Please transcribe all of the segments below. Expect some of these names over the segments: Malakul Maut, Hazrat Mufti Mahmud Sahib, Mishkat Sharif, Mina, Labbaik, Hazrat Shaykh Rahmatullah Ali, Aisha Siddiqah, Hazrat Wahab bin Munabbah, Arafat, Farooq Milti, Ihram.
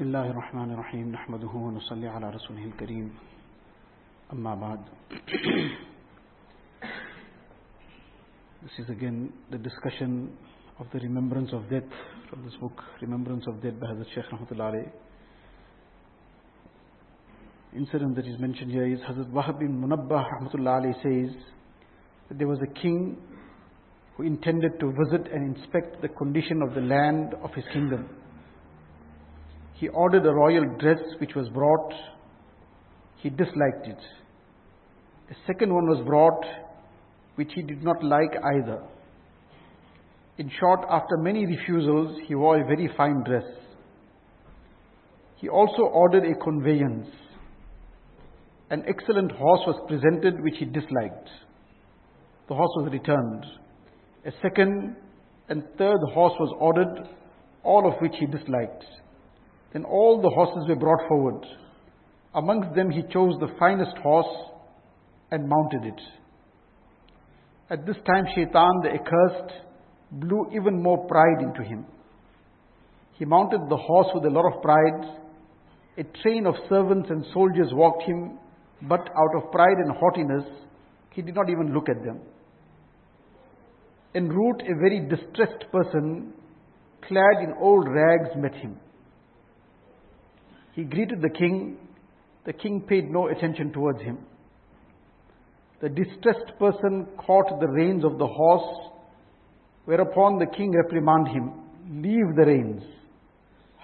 बिस्मिल्लाहिर्रहमानिर्रहीम नहमदुहु व नुसल्ली अला रसूलिल करीम अम्मा बाद This is again the discussion of the remembrance of death from this book Remembrance of Death by Hazrat Shaykh Rahmatullah Ali Incident that is mentioned here is Hazrat Wahab bin Munabbah Rahmatullah Ali says that there was a king who intended to visit and inspect the condition of the land of his kingdom He ordered a royal dress which was brought. He disliked it. A second one was brought, which he did not like either. In short, after many refusals, he wore a very fine dress. He also ordered a conveyance. An excellent horse was presented, which he disliked. The horse was returned. A second and third horse was ordered, all of which he disliked. Then all the horses were brought forward. Amongst them he chose the finest horse and mounted it. At this time Shaitan the accursed blew even more pride into him. He mounted the horse with a lot of pride. A train of servants and soldiers walked him, but out of pride and haughtiness he did not even look at them. En route a very distressed person clad in old rags met him. He greeted the king. The king paid no attention towards him. The distressed person caught the reins of the horse, whereupon the king reprimanded him, "Leave the reins.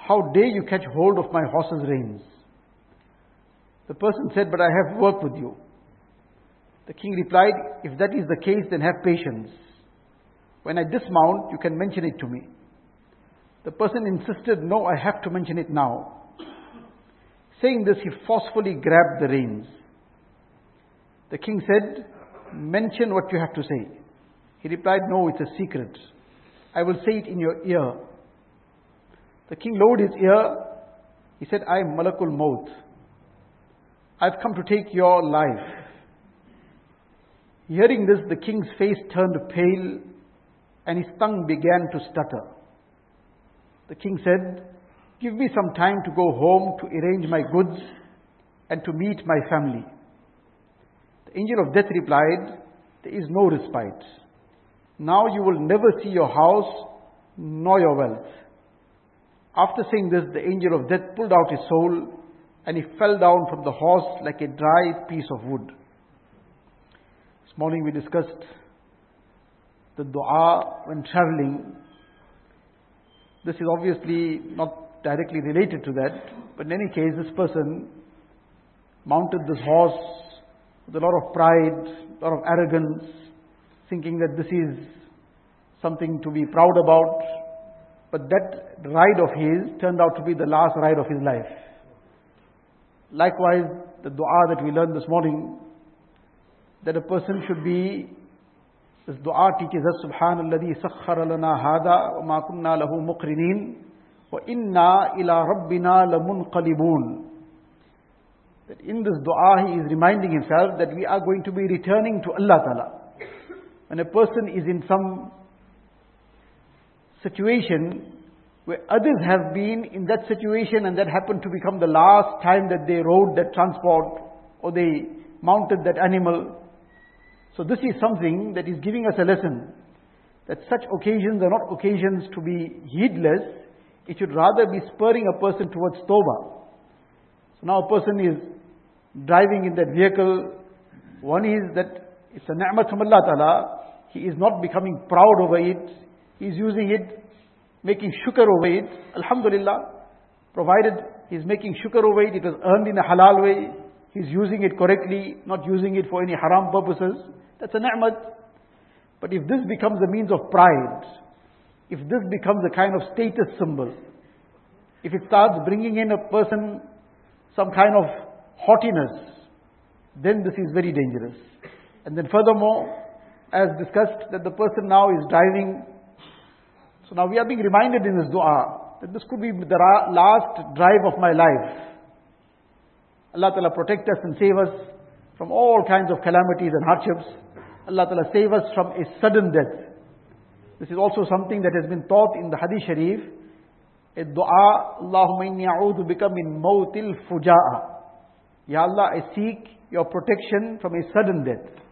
How dare you catch hold of my horse's reins?" The person said, "But I have work with you." The king replied, "If that is the case, then have patience. When I dismount, you can mention it to me." The person insisted, "No, I have to mention it now." Saying this, he forcefully grabbed the reins. The king said, "Mention what you have to say." He replied, "No, it's a secret. I will say it in your ear." The king lowered his ear. He said, "I am Malakul Maut. I've come to take your life." Hearing this, the king's face turned pale and his tongue began to stutter. The king said, "Give me some time to go home to arrange my goods and to meet my family." The angel of death replied, "There is no respite. Now you will never see your house nor your wealth." After saying this, the angel of death pulled out his soul and he fell down from the horse like a dry piece of wood. This morning we discussed the dua when traveling. This is obviously not directly related to that, but in any case this person mounted this horse with a lot of pride, a lot of arrogance, thinking that this is something to be proud about, but that ride of his turned out to be the last ride of his life. Likewise, the dua that we learned this morning, that a person should be, this dua teaches us, Subhanalladhi sakhkhara lana hada wa ma kunna lahu muqrinin. وَإِنَّا إِلَىٰ رَبِّنَا لَمُنْقَلِبُونَ That in this dua he is reminding himself that we are going to be returning to Allah Ta'ala. When a person is in some situation where others have been in that situation and that happened to become the last time that they rode that transport or they mounted that animal. So this is something that is giving us a lesson that such occasions are not occasions to be heedless. It should rather be spurring a person towards Tawbah. So now a person is driving in that vehicle. One is that it's a ni'mat from Allah Ta'ala. He is not becoming proud over it. He is using it, making shukr over it. Alhamdulillah. Provided he is making shukr over it, it was earned in a halal way. He is using it correctly, not using it for any haram purposes. That's a ni'mat. But if this becomes a means of pride, if this becomes a kind of status symbol, if it starts bringing in a person some kind of haughtiness, then this is very dangerous. And then furthermore, as discussed, that the person now is driving. So now we are being reminded in this dua that this could be the last drive of my life. Allah Ta'ala protect us and save us from all kinds of calamities and hardships. Allah Ta'ala save us from a sudden death. This is also something that has been taught in the Hadith Sharif, a dua, Allahumma inni a'udhu bika min mawtil fuja'a. Ya Allah, I seek your protection from a sudden death.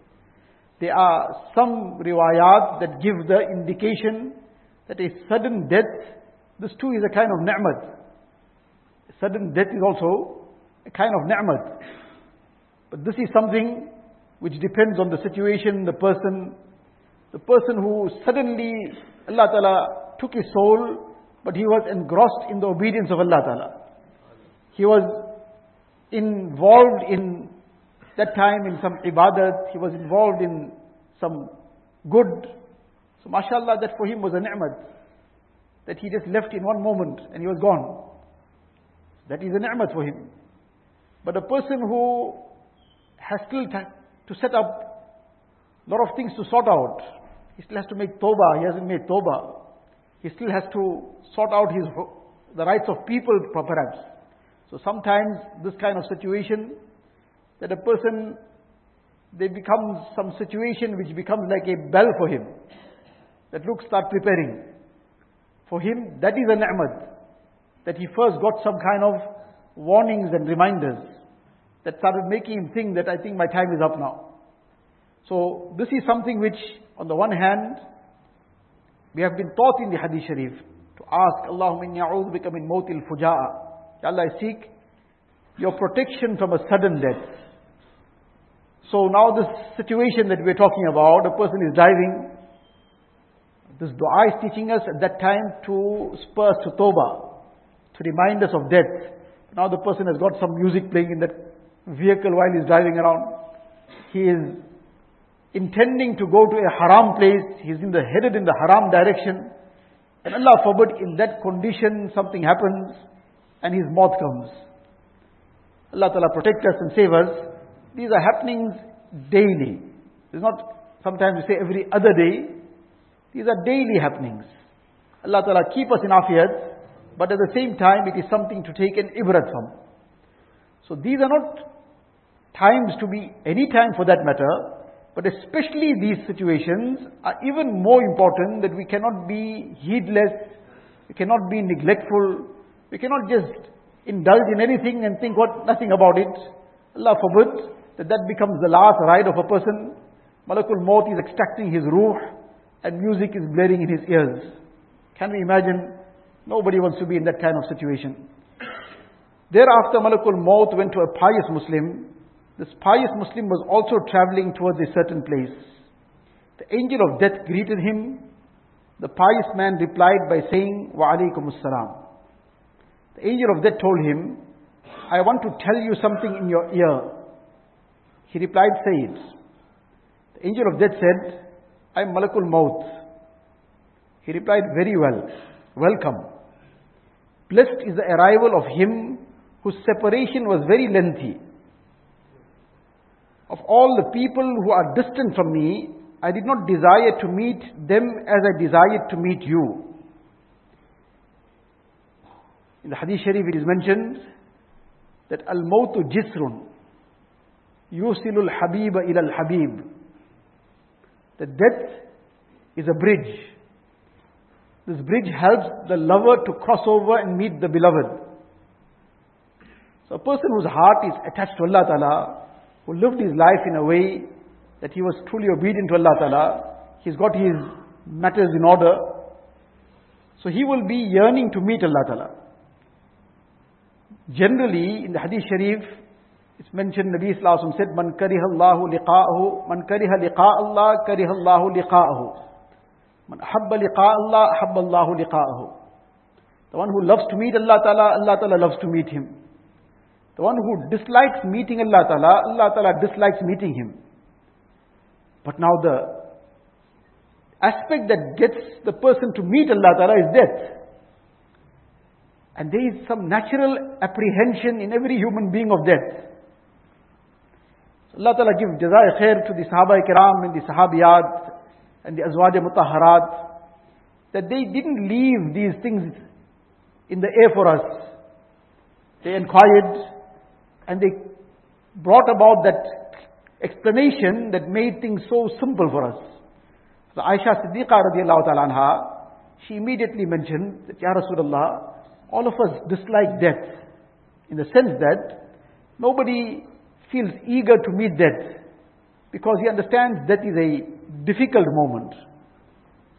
There are some riwayat that give the indication that a sudden death, this too is a kind of ni'mat. Sudden death is also a kind of ni'mat. But this is something which depends on the situation, the person. The person who suddenly, Allah Ta'ala took his soul, but he was engrossed in the obedience of Allah Ta'ala. He was involved in that time in some ibadat, he was involved in some good. So mashallah, that for him was a ni'mat, that he just left in one moment and he was gone. That is a ni'mat for him. But a person who has still to set up a lot of things to sort out, he still has to make tawbah, he hasn't made tawbah. He still has to sort out the rights of people perhaps. So sometimes this kind of situation, that a person, they become some situation which becomes like a bell for him. That look, start preparing. For him, that is a ni'mat. That he first got some kind of warnings and reminders that started making him think that I think my time is up now. So this is something which, on the one hand, we have been taught in the Hadith Sharif to ask, Allahumma inni a'udhu bika min mawtil fuja'a. Ya Allah, I seek your protection from a sudden death. So now this situation that we're talking about, a person is diving. This dua is teaching us at that time to spur us to tawbah, to remind us of death. Now the person has got some music playing in that vehicle while he's driving around. He is intending to go to a haram place. He's headed in the haram direction. And Allah forbid, in that condition something happens and his mouth comes. Allah Ta'ala protect us and save us. These are happenings daily. It's not sometimes we say every other day. These are daily happenings. Allah Ta'ala keep us in afiyat. But at the same time, it is something to take an ibrat from. So these are not times to be, any time for that matter, but especially these situations are even more important, that we cannot be heedless, we cannot be neglectful, we cannot just indulge in anything and think what nothing about it. Allah forbid that that becomes the last ride of a person. Malakul Maut is extracting his ruh and music is blaring in his ears. Can we imagine? Nobody wants to be in that kind of situation. Thereafter, Malakul Maut went to a pious Muslim. This pious Muslim was also traveling towards a certain place. The angel of death greeted him. The pious man replied by saying, Wa alaikumus salam. The angel of death told him, I want to tell you something in your ear. He replied, say it. The angel of death said, I am Malakul Maut. He replied, very well. Welcome. Blessed is the arrival of him whose separation was very lengthy. Of all the people who are distant from me, I did not desire to meet them as I desired to meet you. In the Hadith Sharif it is mentioned that Al-Mawtu Jisrun Yusilul Habiba Ilal Habib. The death is a bridge. This bridge helps the lover to cross over and meet the beloved. So a person whose heart is attached to Allah Ta'ala, who lived his life in a way that he was truly obedient to Allah Ta'ala, he's got his matters in order, so he will be yearning to meet Allah Ta'ala. Generally, in the Hadith Sharif, it's mentioned, Nabi Sallallahu Alaihi Wasallam said, Man kariha Allahu liqa'ahu, man kariha liqa'allah, kariha Allahu liqa'ahu. Man ahabba liqa'allah, ahabba Allahu liqa'ahu. The one who loves to meet Allah Ta'ala loves to meet him. The one who dislikes meeting Allah Ta'ala dislikes meeting him. But now the aspect that gets the person to meet Allah Ta'ala is death. And there is some natural apprehension in every human being of death. So Allah Ta'ala gives jazai khair to the Sahaba Kiram and the Sahabiyat and the Azwaj Mutahharat, that they didn't leave these things in the air for us. They inquired and they brought about that explanation that made things so simple for us. So Aisha Siddiqah radiallahu ta'ala anha, she immediately mentioned that, Ya Rasulullah, all of us dislike death, in the sense that nobody feels eager to meet death, because he understands that is a difficult moment.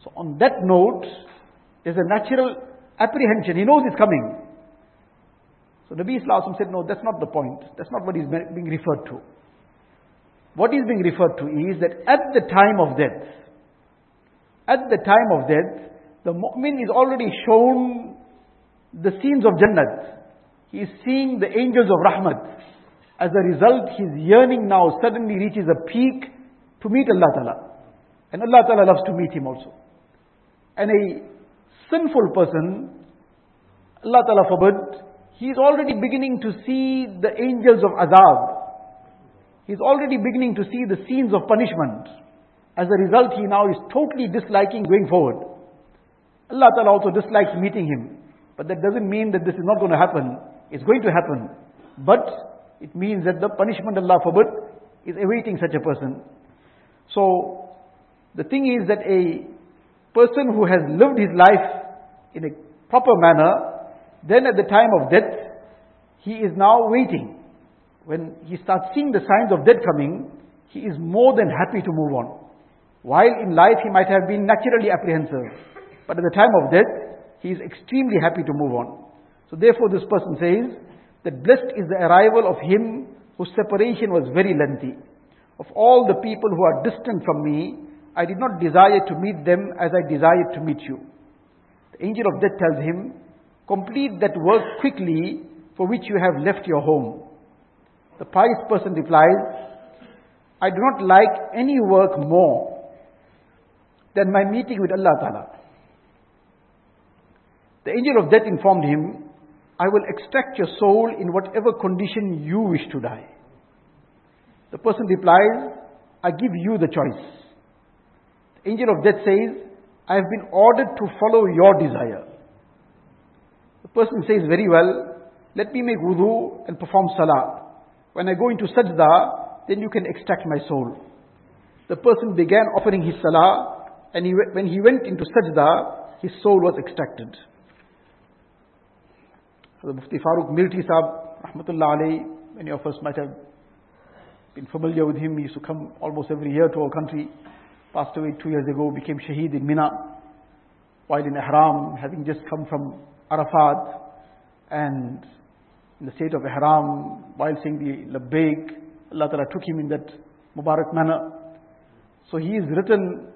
So on that note, there's a natural apprehension. He knows it's coming. So Nabi Sallallahu Alaihi Wasallam said, no, that's not the point. That's not what is being referred to. What is being referred to is that at the time of death, the mu'min is already shown the scenes of Jannat. He is seeing the angels of Rahmat. As a result, his yearning now suddenly reaches a peak to meet Allah Ta'ala. And Allah Ta'ala loves to meet him also. And a sinful person, Allah Ta'ala forbid, he is already beginning to see the angels of Azab. He is already beginning to see the scenes of punishment. As a result, he now is totally disliking going forward. Allah Ta'ala also dislikes meeting him. But that doesn't mean that this is not going to happen. It's going to happen. But it means that the punishment Allah forbid is awaiting such a person. So the thing is that a person who has lived his life in a proper manner, then at the time of death, he is now waiting. When he starts seeing the signs of death coming, he is more than happy to move on. While in life he might have been naturally apprehensive, but at the time of death, he is extremely happy to move on. So therefore this person says that blessed is the arrival of him whose separation was very lengthy. Of all the people who are distant from me, I did not desire to meet them as I desired to meet you. The angel of death tells him, complete that work quickly for which you have left your home. The pious person replies, I do not like any work more than my meeting with Allah Ta'ala. The angel of death informed him, I will extract your soul in whatever condition you wish to die. The person replies, I give you the choice. The angel of death says, I have been ordered to follow your desire. The person says, very well, let me make wudu and perform salah. When I go into sajda, then you can extract my soul. The person began offering his salah, and when he went into sajda, his soul was extracted. The Mufti Farooq Milti Sahib, Rahmatullah Ali, many of us might have been familiar with him. He used to come almost every year to our country. Passed away 2 years ago, became shaheed in Mina, while in Ihram, having just come from Arafat. And in the state of Ihram, while saying the Labbaik, Allah Ta'ala took him in that Mubarak manner. So he has written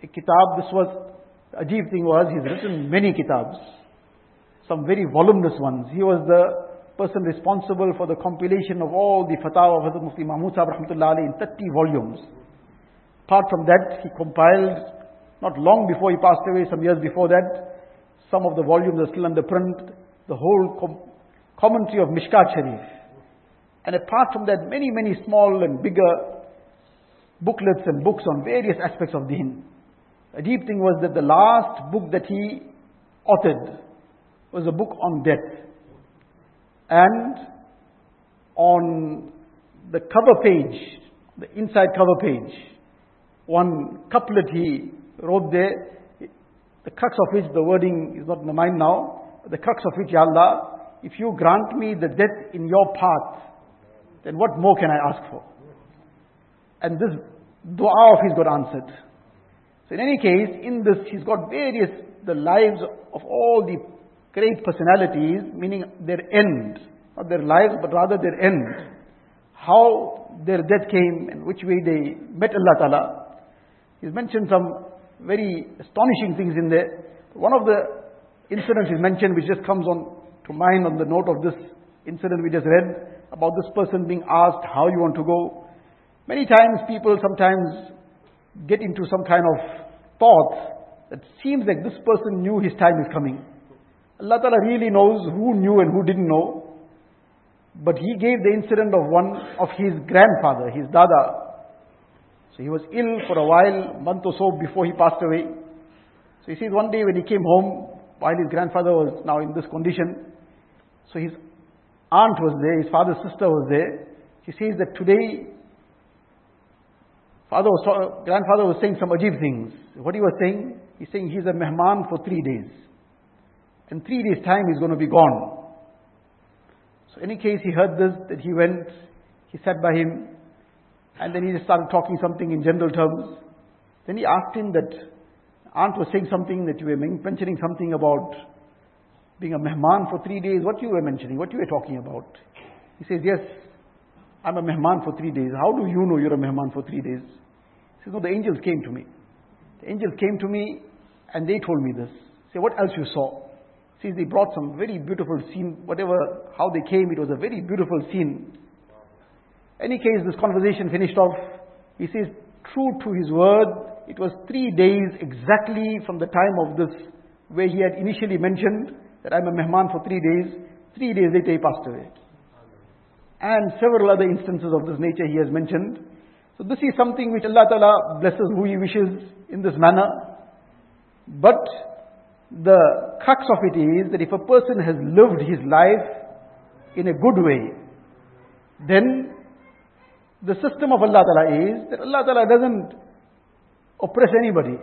a kitab. The ajeeb thing was, he's written many kitabs. Some very voluminous ones. He was the person responsible for the compilation of all the fatwa of Hazrat Mufti Mahmud Sahib Rahmatullah Ali in 30 volumes. Apart from that, he compiled, not long before he passed away, some years before that, some of the volumes are still under print, the whole commentary of Mishkat Sharif. And apart from that, many, many small and bigger booklets and books on various aspects of Deen. The deep thing was that the last book that he authored was a book on death. And on the cover page, the inside cover page, one couplet he wrote there, the crux of which, the wording is not in my mind now, but the crux of which, Ya Allah, if you grant me the death in your path, then what more can I ask for? And this dua of his got answered. So in any case, in this he's got the lives of all the great personalities, meaning their end, not their lives, but rather their end. How their death came and which way they met Allah Ta'ala. He's mentioned some very astonishing things in there. One of the incidents is mentioned, which just comes on to mind on the note of this incident we just read, about this person being asked how you want to go. Many times people sometimes get into some kind of thought that seems like this person knew his time is coming. Allah Ta'ala really knows who knew and who didn't know. But he gave the incident of one of his grandfather, his dada. So he was ill for a while, month or so before he passed away. So he says one day when he came home, while his grandfather was now in this condition, so his aunt was there, his father's sister was there. She says that today, grandfather was saying some ajeeb things. What he was saying? He's saying he's a mehman for 3 days. In 3 days' time, he's going to be gone. So in any case, he heard this, that he went, he sat by him, and then he just started talking something in general terms. Then he asked him that, aunt was saying something that you were mentioning something about being a mehman for 3 days. What you were mentioning, what you were talking about? He says, yes, I'm a mehman for 3 days. How do you know you're a mehman for 3 days? He says, no, the angels came to me. The angels came to me and they told me this. Say, what else you saw? He says, they brought some very beautiful scene, whatever, how they came, it was a very beautiful scene. Any case, this conversation finished off. He says, true to his word, it was 3 days exactly from the time of this, where he had initially mentioned that I'm a mehman for 3 days. 3 days later he passed away. And several other instances of this nature he has mentioned. So this is something which Allah Ta'ala blesses who He wishes in this manner. But the crux of it is that if a person has lived his life in a good way, then the system of Allah Ta'ala is that Allah Ta'ala doesn't oppress anybody.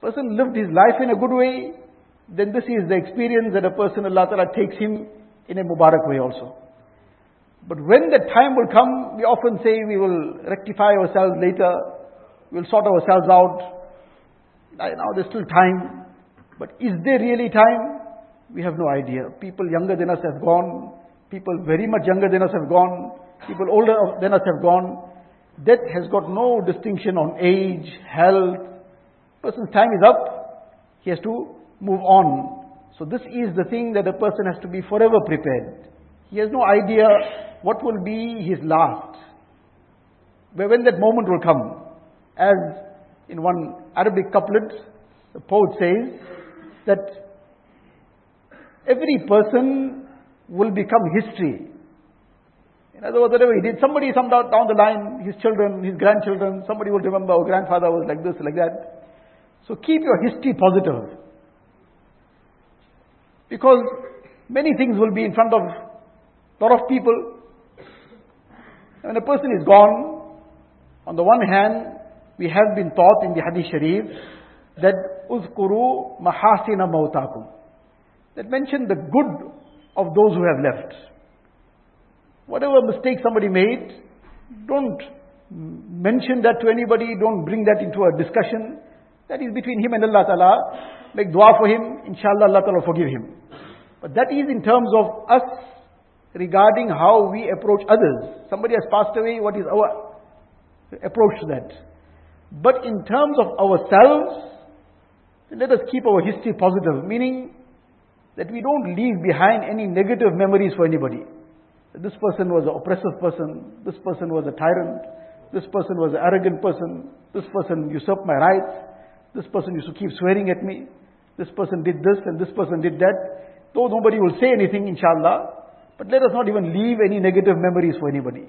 Person lived his life in a good way, then this is the experience that a person, Allah Ta'ala takes him in a Mubarak way also. But when the time will come, we often say we will rectify ourselves later, we will sort ourselves out. Now there's still time. But is there really time? We have no idea. People younger than us have gone. People very much younger than us have gone. People older than us have gone. Death has got no distinction on age, health. Person's time is up. He has to move on. So this is the thing that a person has to be forever prepared. He has no idea what will be his last. When that moment will come. As in one Arabic couplet, the poet says that every person will become history. In other words, whatever he did, somebody some down the line, his children, his grandchildren, somebody will remember, oh, grandfather was like this, like that. So keep your history positive. Because many things will be in front of a lot of people. When a person is gone, on the one hand, we have been taught in the Hadith Sharif that uzkuru mahasina mautakum, that mention the good of those who have left. Whatever mistake somebody made, don't mention that to anybody, don't bring that into a discussion. That is between him and Allah Ta'ala. Make dua for him, inshallah Allah Ta'ala forgive him. But that is in terms of us regarding how we approach others. Somebody has passed away, what is our approach to that? But in terms of ourselves, let us keep our history positive, meaning that we don't leave behind any negative memories for anybody. This person was an oppressive person, this person was a tyrant, this person was an arrogant person, this person usurped my rights, this person used to keep swearing at me, this person did this and this person did that. Though nobody will say anything, inshallah, but let us not even leave any negative memories for anybody.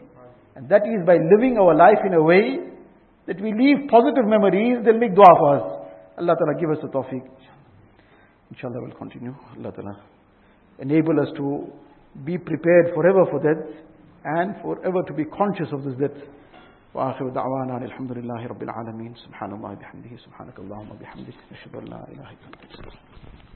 And that is by living our life in a way that we leave positive memories, they'll make dua for us. Allah Ta'ala give us the tawfiq. Inshallah we'll continue. Allah Ta'ala enable us to be prepared forever for death and forever to be conscious of this death. وآخر دعوانا الحمد لله رب العالمين سبحان الله بحمده سبحانك اللهم وبحمدك أشهد أن لا إله إلا أنت